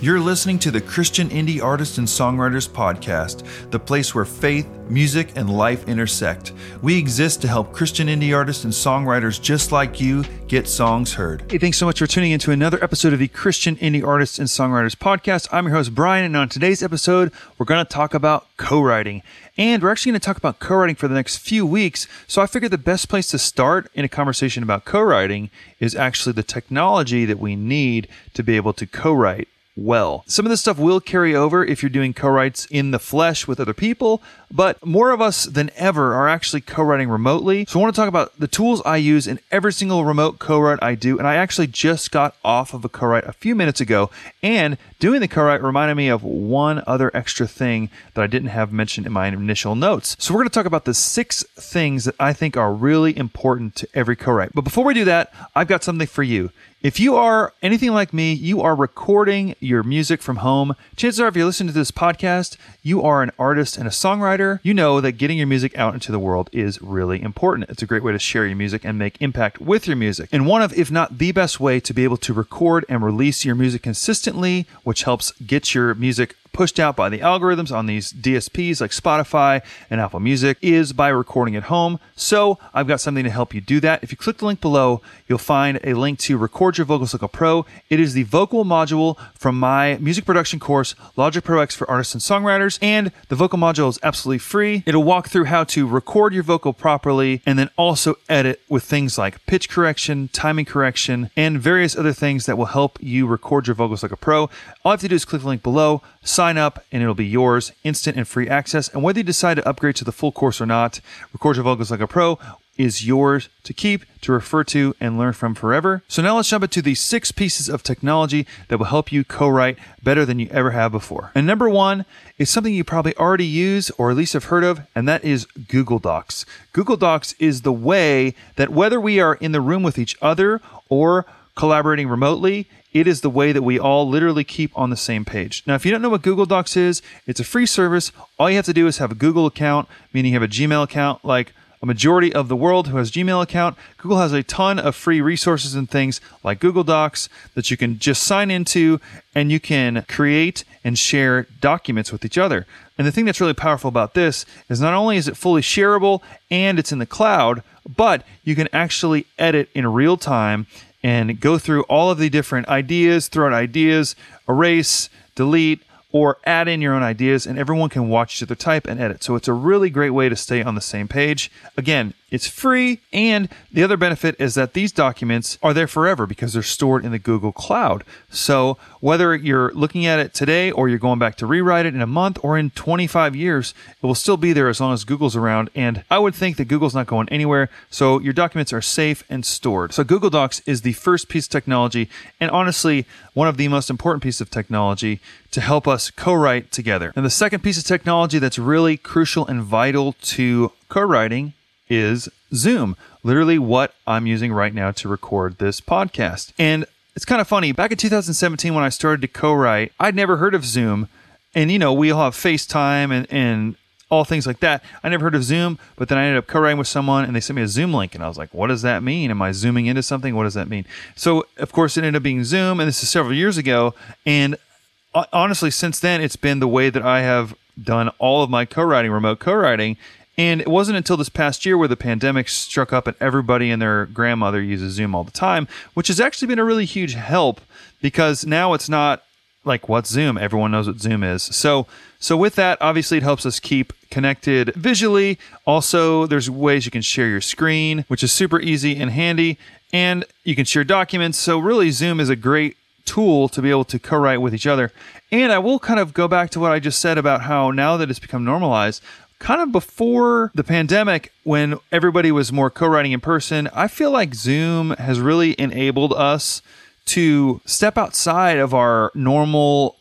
You're listening to the Christian Indie Artists and Songwriters Podcast, the place where faith, music, and life intersect. We exist to help Christian indie artists and songwriters just like you get songs heard. Hey, thanks so much for tuning in to another episode of the Christian Indie Artists and Songwriters Podcast. I'm your host, Brian, and on today's episode, we're going to talk about co-writing. And we're actually going to talk about co-writing for the next few weeks, so I figured the best place to start in a conversation about co-writing is actually the technology that we need to be able to co-write. Well, some of this stuff will carry over if you're doing co-writes in the flesh with other people, but more of us than ever are actually co-writing remotely. So I want to talk about the tools I use in every single remote co-write I do, and I actually just got off of a co-write a few minutes ago, and doing the co-write reminded me of one other extra thing that I didn't have mentioned in my initial notes. So we're going to talk about the 6 things that I think are really important to every co-write. But before we do that, I've got something for you. If you are anything like me, you are recording your music from home. Chances are, if you're listening to this podcast, you are an artist and a songwriter. You know that getting your music out into the world is really important. It's a great way to share your music and make impact with your music. And one of, if not the best way to be able to record and release your music consistently, which helps get your music pushed out by the algorithms on these DSPs like Spotify and Apple Music, is by recording at home. So I've got something to help you do that. If you click the link below, you'll find a link to Record Your Vocals Like a Pro. It is the vocal module from my music production course, Logic Pro X for Artists and Songwriters. And the vocal module is absolutely free. It'll walk through how to record your vocal properly and then also edit with things like pitch correction, timing correction, and various other things that will help you record your vocals like a pro. All you have to do is click the link below, sign up, and it'll be yours, instant and free access. And whether you decide to upgrade to the full course or not, Record Your Vocals Like a Pro is yours to keep, to refer to, and learn from forever. So now let's jump into the 6 pieces of technology that will help you co-write better than you ever have before. And number 1 is something you probably already use or at least have heard of, and that is Google Docs. Google Docs is the way that whether we are in the room with each other or collaborating remotely, it is the way that we all literally keep on the same page. Now, if you don't know what Google Docs is, it's a free service. All you have to do is have a Google account, meaning you have a Gmail account like a majority of the world who has a Gmail account. Google has a ton of free resources and things like Google Docs that you can just sign into, and you can create and share documents with each other. And the thing that's really powerful about this is not only is it fully shareable and it's in the cloud, but you can actually edit in real time and go through all of the different ideas, throw out ideas, erase, delete, or add in your own ideas, and everyone can watch each other type and edit. So it's a really great way to stay on the same page. Again, it's free, and the other benefit is that these documents are there forever because they're stored in the Google Cloud. So whether you're looking at it today or you're going back to rewrite it in a month or in 25 years, it will still be there as long as Google's around, and I would think that Google's not going anywhere, so your documents are safe and stored. So Google Docs is the first piece of technology, and honestly, one of the most important pieces of technology to help us co-write together. And the second piece of technology that's really crucial and vital to co-writing is Zoom, literally what I'm using right now to record this podcast. And it's kind of funny, back in 2017 when I started to co-write, I'd never heard of Zoom. And you know, we all have FaceTime and all things like that. I never heard of Zoom, but then I ended up co-writing with someone and they sent me a Zoom link and I was like, what does that mean? Am I zooming into something? What does that mean? So of course it ended up being Zoom, and this is several years ago, and honestly, since then, it's been the way that I have done all of my co-writing, remote co-writing, and it wasn't until this past year where the pandemic struck up and everybody and their grandmother uses Zoom all the time, which has actually been a really huge help because now it's not like, what's Zoom? Everyone knows what Zoom is. So with that, obviously, it helps us keep connected visually. Also, there's ways you can share your screen, which is super easy and handy, and you can share documents. So really, Zoom is a great tool to be able to co-write with each other. And I will kind of go back to what I just said about how now that it's become normalized, kind of before the pandemic, when everybody was more co-writing in person, I feel like Zoom has really enabled us to step outside of our normal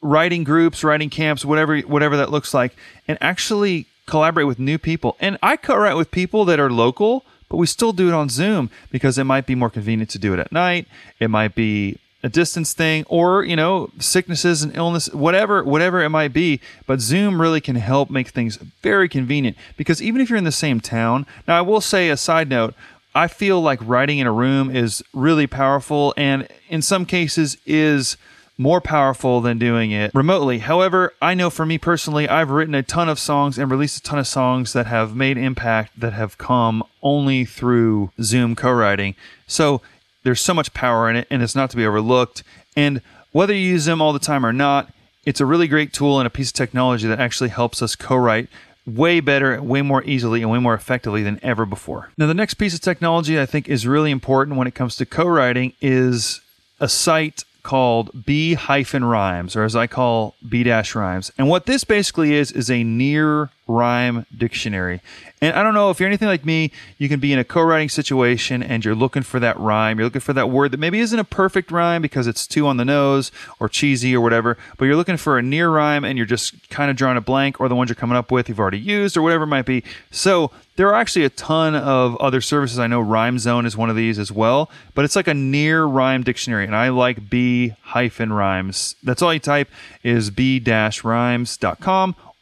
writing groups, writing camps, whatever that looks like, and actually collaborate with new people. And I co-write with people that are local, but we still do it on Zoom because it might be more convenient to do it at night. It might be a distance thing, or you know, sicknesses and illness, whatever it might be. But Zoom really can help make things very convenient because even if you're in the same town, now I will say a side note, I feel like writing in a room is really powerful and in some cases is more powerful than doing it remotely. However, I know for me personally, I've written a ton of songs and released a ton of songs that have made impact that have come only through Zoom co-writing. So there's so much power in it, and it's not to be overlooked. And whether you use Zoom all the time or not, it's a really great tool and a piece of technology that actually helps us co-write way better, way more easily, and way more effectively than ever before. Now, the next piece of technology I think is really important when it comes to co-writing is a site called B-Rhymes, or as I call, B-Rhymes. And what this basically is a near rhyme dictionary. And I don't know if you're anything like me, you can be in a co-writing situation and you're looking for that rhyme, you're looking for that word that maybe isn't a perfect rhyme because it's too on the nose or cheesy or whatever, but you're looking for a near rhyme and you're just kind of drawing a blank, or the ones you're coming up with you've already used or whatever it might be. So there are actually a ton of other services. I know Rhyme Zone is one of these as well, but it's like a near rhyme dictionary, and I like B-Rhymes. That's all you type is b-rhymes.com.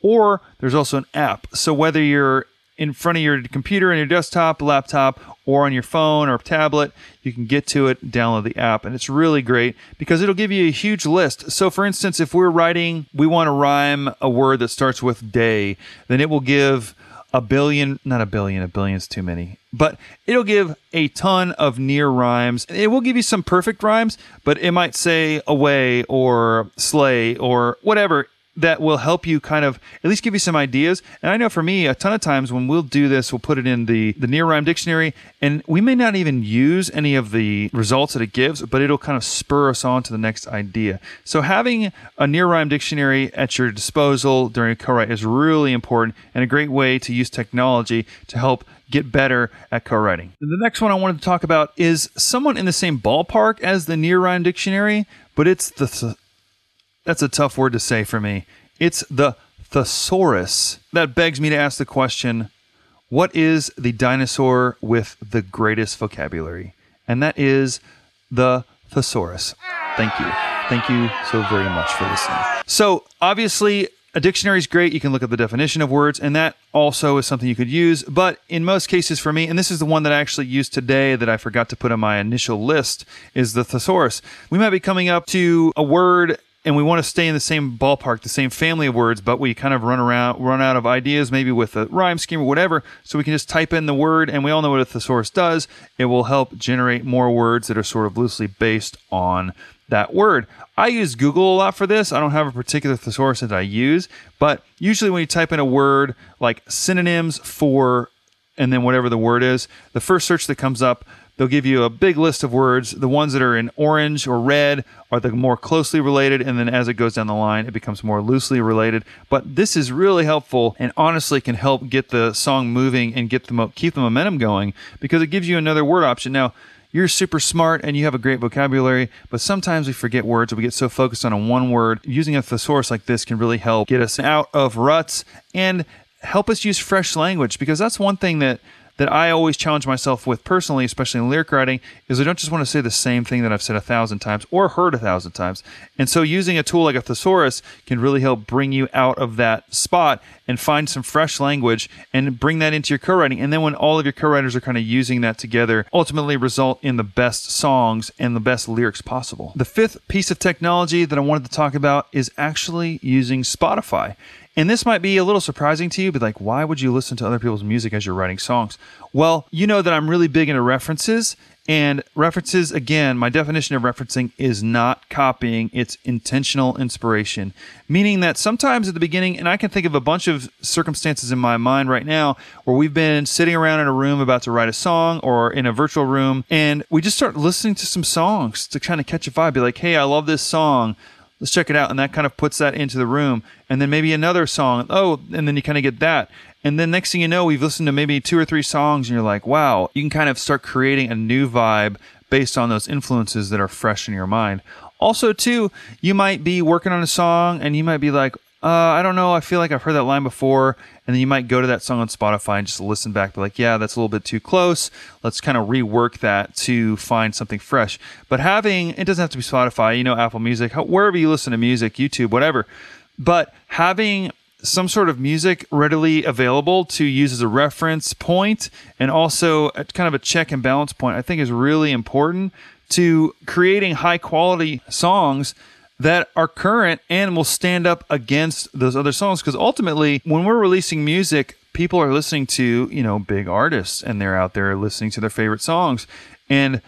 Or there's also an app. So whether you're in front of your computer and your desktop, laptop, or on your phone or tablet, you can get to it, download the app, and it's really great because it'll give you a huge list. So for instance, if we're writing, we want to rhyme a word that starts with day, then it will give a billion's too many, but it'll give a ton of near rhymes. It will give you some perfect rhymes, but it might say away or slay or whatever. That will help you kind of at least give you some ideas. And I know for me, a ton of times when we'll do this, we'll put it in the near rhyme dictionary, and we may not even use any of the results that it gives, but it'll kind of spur us on to the next idea. So having a near rhyme dictionary at your disposal during a co-write is really important and a great way to use technology to help get better at co-writing. The next one I wanted to talk about is someone in the same ballpark as the near rhyme dictionary, but it's that's a tough word to say for me. It's the thesaurus. That begs me to ask the question, what is the dinosaur with the greatest vocabulary? And that is the thesaurus. Thank you. Thank you so very much for listening. So obviously, a dictionary is great. You can look up the definition of words, and that also is something you could use. But in most cases for me, and this is the one that I actually used today that I forgot to put on my initial list, is the thesaurus. We might be coming up to a word and we want to stay in the same ballpark, the same family of words, but we kind of run out of ideas, maybe with a rhyme scheme or whatever. So we can just type in the word, and we all know what a thesaurus does. It will help generate more words that are sort of loosely based on that word. I use Google a lot for this. I don't have a particular thesaurus that I use, but usually when you type in a word like synonyms for, and then whatever the word is, the first search that comes up, they'll give you a big list of words. The ones that are in orange or red are the more closely related, and then as it goes down the line, it becomes more loosely related. But this is really helpful and honestly can help get the song moving and keep the momentum going, because it gives you another word option. Now, you're super smart and you have a great vocabulary, but sometimes we forget words or we get so focused on one word. Using a thesaurus like this can really help get us out of ruts and help us use fresh language, because that's one thing that I always challenge myself with personally, especially in lyric writing, is I don't just want to say the same thing that I've said 1,000 times or heard 1,000 times. And so using a tool like a thesaurus can really help bring you out of that spot and find some fresh language and bring that into your co-writing. And then when all of your co-writers are kind of using that together, ultimately result in the best songs and the best lyrics possible. The fifth piece of technology that I wanted to talk about is actually using Spotify. And this might be a little surprising to you, but like, why would you listen to other people's music as you're writing songs? Well, you know that I'm really big into references. And references, again, my definition of referencing is not copying, it's intentional inspiration. Meaning that sometimes at the beginning, and I can think of a bunch of circumstances in my mind right now where we've been sitting around in a room about to write a song or in a virtual room, and we just start listening to some songs to kind of catch a vibe, be like, hey, I love this song. Let's check it out. And that kind of puts that into the room. And then maybe another song. Oh, and then you kind of get that. And then next thing you know, we've listened to maybe 2 or 3 songs and you're like, wow, you can kind of start creating a new vibe based on those influences that are fresh in your mind. Also, too, you might be working on a song and you might be like, I don't know, I feel like I've heard that line before. And then you might go to that song on Spotify and just listen back, be like, yeah, that's a little bit too close. Let's kind of rework that to find something fresh. But it doesn't have to be Spotify, Apple Music, wherever you listen to music, YouTube, whatever. But having some sort of music readily available to use as a reference point and also kind of a check and balance point, I think is really important to creating high quality songs that are current and will stand up against those other songs. Because ultimately, when we're releasing music, people are listening to, you know, big artists, and they're out there listening to their favorite songs. And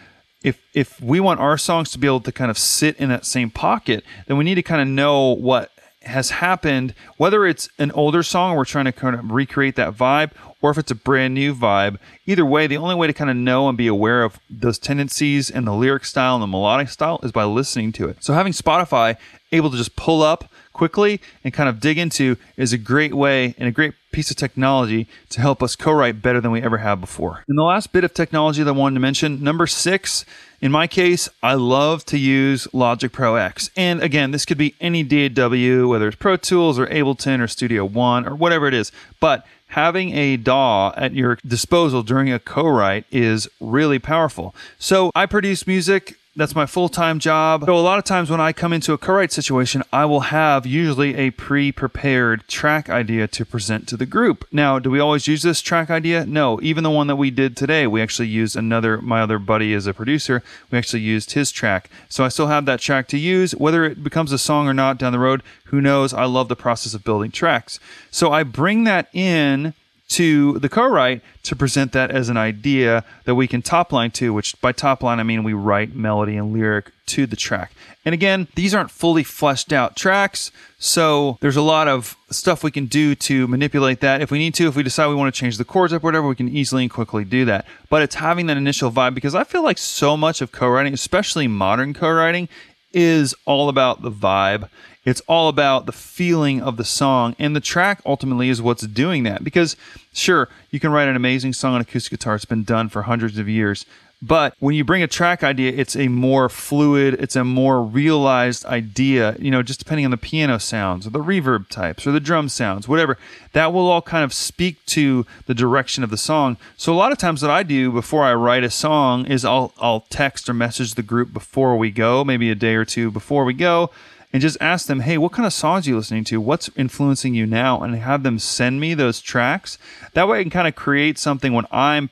if we want our songs to be able to kind of sit in that same pocket, then we need to kind of know what has happened, whether it's an older song, we're trying to kind of recreate that vibe, or if it's a brand new vibe. Either way, the only way to kind of know and be aware of those tendencies and the lyric style and the melodic style is by listening to it. So having Spotify able to just pull up quickly and kind of dig into is a great way and a great piece of technology to help us co-write better than we ever have before. And the last bit of technology that I wanted to mention, number 6, in my case, I love to use Logic Pro X. And again, this could be any DAW, whether it's Pro Tools or Ableton or Studio One or whatever it is. But having a DAW at your disposal during a co-write is really powerful. So I produce music. That's my full-time job. So a lot of times when I come into a co-write situation, I will have usually a pre-prepared track idea to present to the group. Now, do we always use this track idea? No. Even the one that we did today, we actually used my other buddy is a producer. We actually used his track. So I still have that track to use. Whether it becomes a song or not down the road, who knows? I love the process of building tracks. So I bring that in to the co-write to present that as an idea that we can top line to, which by top line, I mean we write melody and lyric to the track. And again, these aren't fully fleshed out tracks, so there's a lot of stuff we can do to manipulate that. If we need to, if we decide we want to change the chords up or whatever, we can easily and quickly do that. But it's having that initial vibe, because I feel like so much of co-writing, especially modern co-writing, is all about the vibe. It's all about the feeling of the song, and the track ultimately is what's doing that. Because sure, you can write an amazing song on acoustic guitar. It's been done for hundreds of years. But when you bring a track idea, it's a more fluid, it's a more realized idea, you know, just depending on the piano sounds or the reverb types or the drum sounds, whatever, that will all kind of speak to the direction of the song. So a lot of times what I do before I write a song is I'll text or message the group before we go, maybe a day or two before we go, and just ask them, hey, what kind of songs are you listening to? What's influencing you now? And have them send me those tracks. That way I can kind of create something when I'm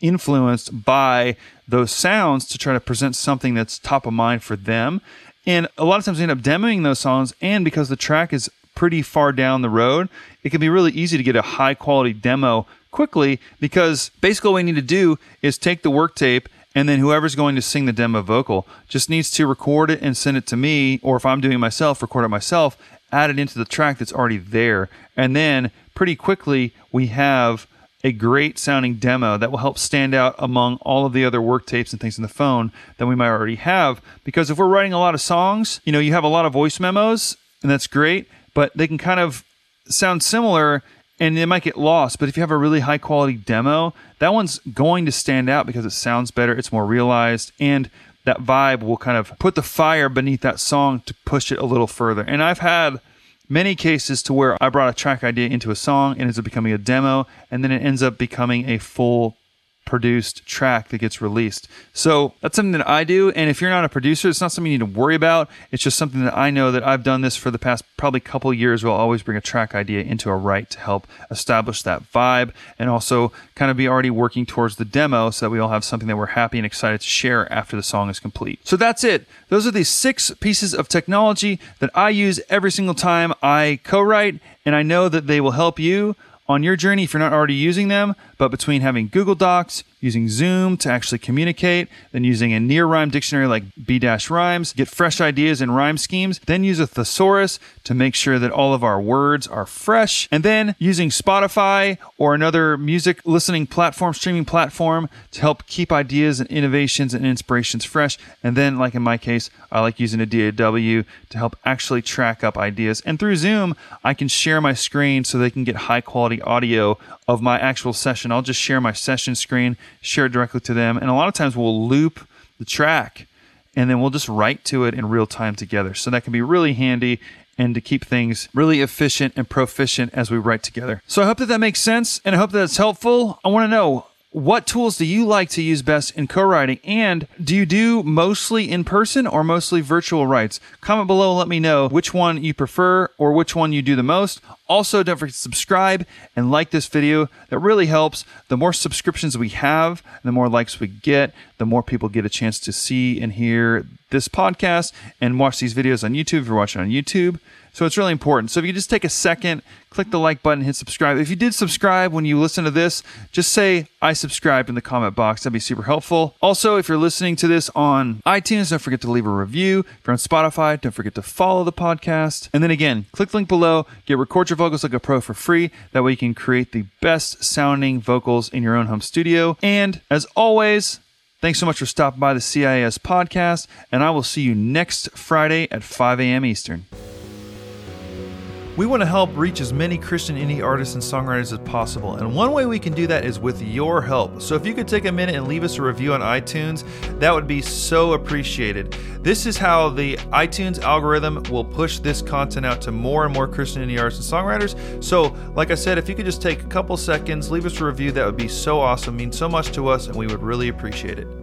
influenced by those sounds to try to present something that's top of mind for them. And a lot of times we end up demoing those songs, and because the track is pretty far down the road, it can be really easy to get a high-quality demo quickly, because basically what we need to do is take the work tape, and then whoever's going to sing the demo vocal just needs to record it and send it to me, or if I'm doing it myself, record it myself, add it into the track that's already there. And then pretty quickly we have a great sounding demo that will help stand out among all of the other work tapes and things in the phone that we might already have. Because if we're writing a lot of songs, you know, you have a lot of voice memos, and that's great, but they can kind of sound similar and it might get lost. But if you have a really high quality demo, that one's going to stand out because it sounds better, it's more realized, and that vibe will kind of put the fire beneath that song to push it a little further. And I've had many cases to where I brought a track idea into a song and it's becoming a demo, and then it ends up becoming a full produced track that gets released. So that's something that I do, and if you're not a producer, it's not something you need to worry about. It's just something that I know that I've done this for the past probably couple years, where I'll always bring a track idea into a write to help establish that vibe and also kind of be already working towards the demo so that we all have something that we're happy and excited to share after the song is complete. So that's it. Those are the 6 pieces of technology that I use every single time I co-write, and I know that they will help you on your journey if you're not already using them. But between having Google Docs, using Zoom to actually communicate, then using a near rhyme dictionary like B-Rhymes, get fresh ideas and rhyme schemes, then use a thesaurus to make sure that all of our words are fresh, and then using Spotify or another music listening platform, streaming platform, to help keep ideas and innovations and inspirations fresh. And then, like in my case, I like using a DAW to help actually track up ideas. And through Zoom, I can share my screen so they can get high quality audio of my actual session. I'll just share my session screen, share it directly to them. And a lot of times we'll loop the track and then we'll just write to it in real time together. So that can be really handy and to keep things really efficient and proficient as we write together. So I hope that makes sense, and I hope that it's helpful. I want to know, What tools do you like to use best in co-writing? And do you do mostly in person or mostly virtual writes? Comment below and let me know which one you prefer or which one you do the most. Also, don't forget to subscribe and like this video. That really helps. The more subscriptions we have, the more likes we get, the more people get a chance to see and hear this podcast and watch these videos on YouTube if you're watching on YouTube. So it's really important. So if you just take a second, click the like button, hit subscribe. If you did subscribe when you listen to this, just say, I subscribed in the comment box. That'd be super helpful. Also, if you're listening to this on iTunes, don't forget to leave a review. If you're on Spotify, don't forget to follow the podcast. And then again, click the link below, get Record Your Vocals Like a Pro for free. That way you can create the best sounding vocals in your own home studio. And as always, thanks so much for stopping by the CIS podcast, and I will see you next Friday at 5 a.m. Eastern. We want to help reach as many Christian indie artists and songwriters as possible, and one way we can do that is with your help. So if you could take a minute and leave us a review on iTunes, that would be so appreciated. This is how the iTunes algorithm will push this content out to more and more Christian indie artists and songwriters. So like I said, if you could just take a couple seconds, leave us a review, that would be so awesome, means so much to us, and we would really appreciate it.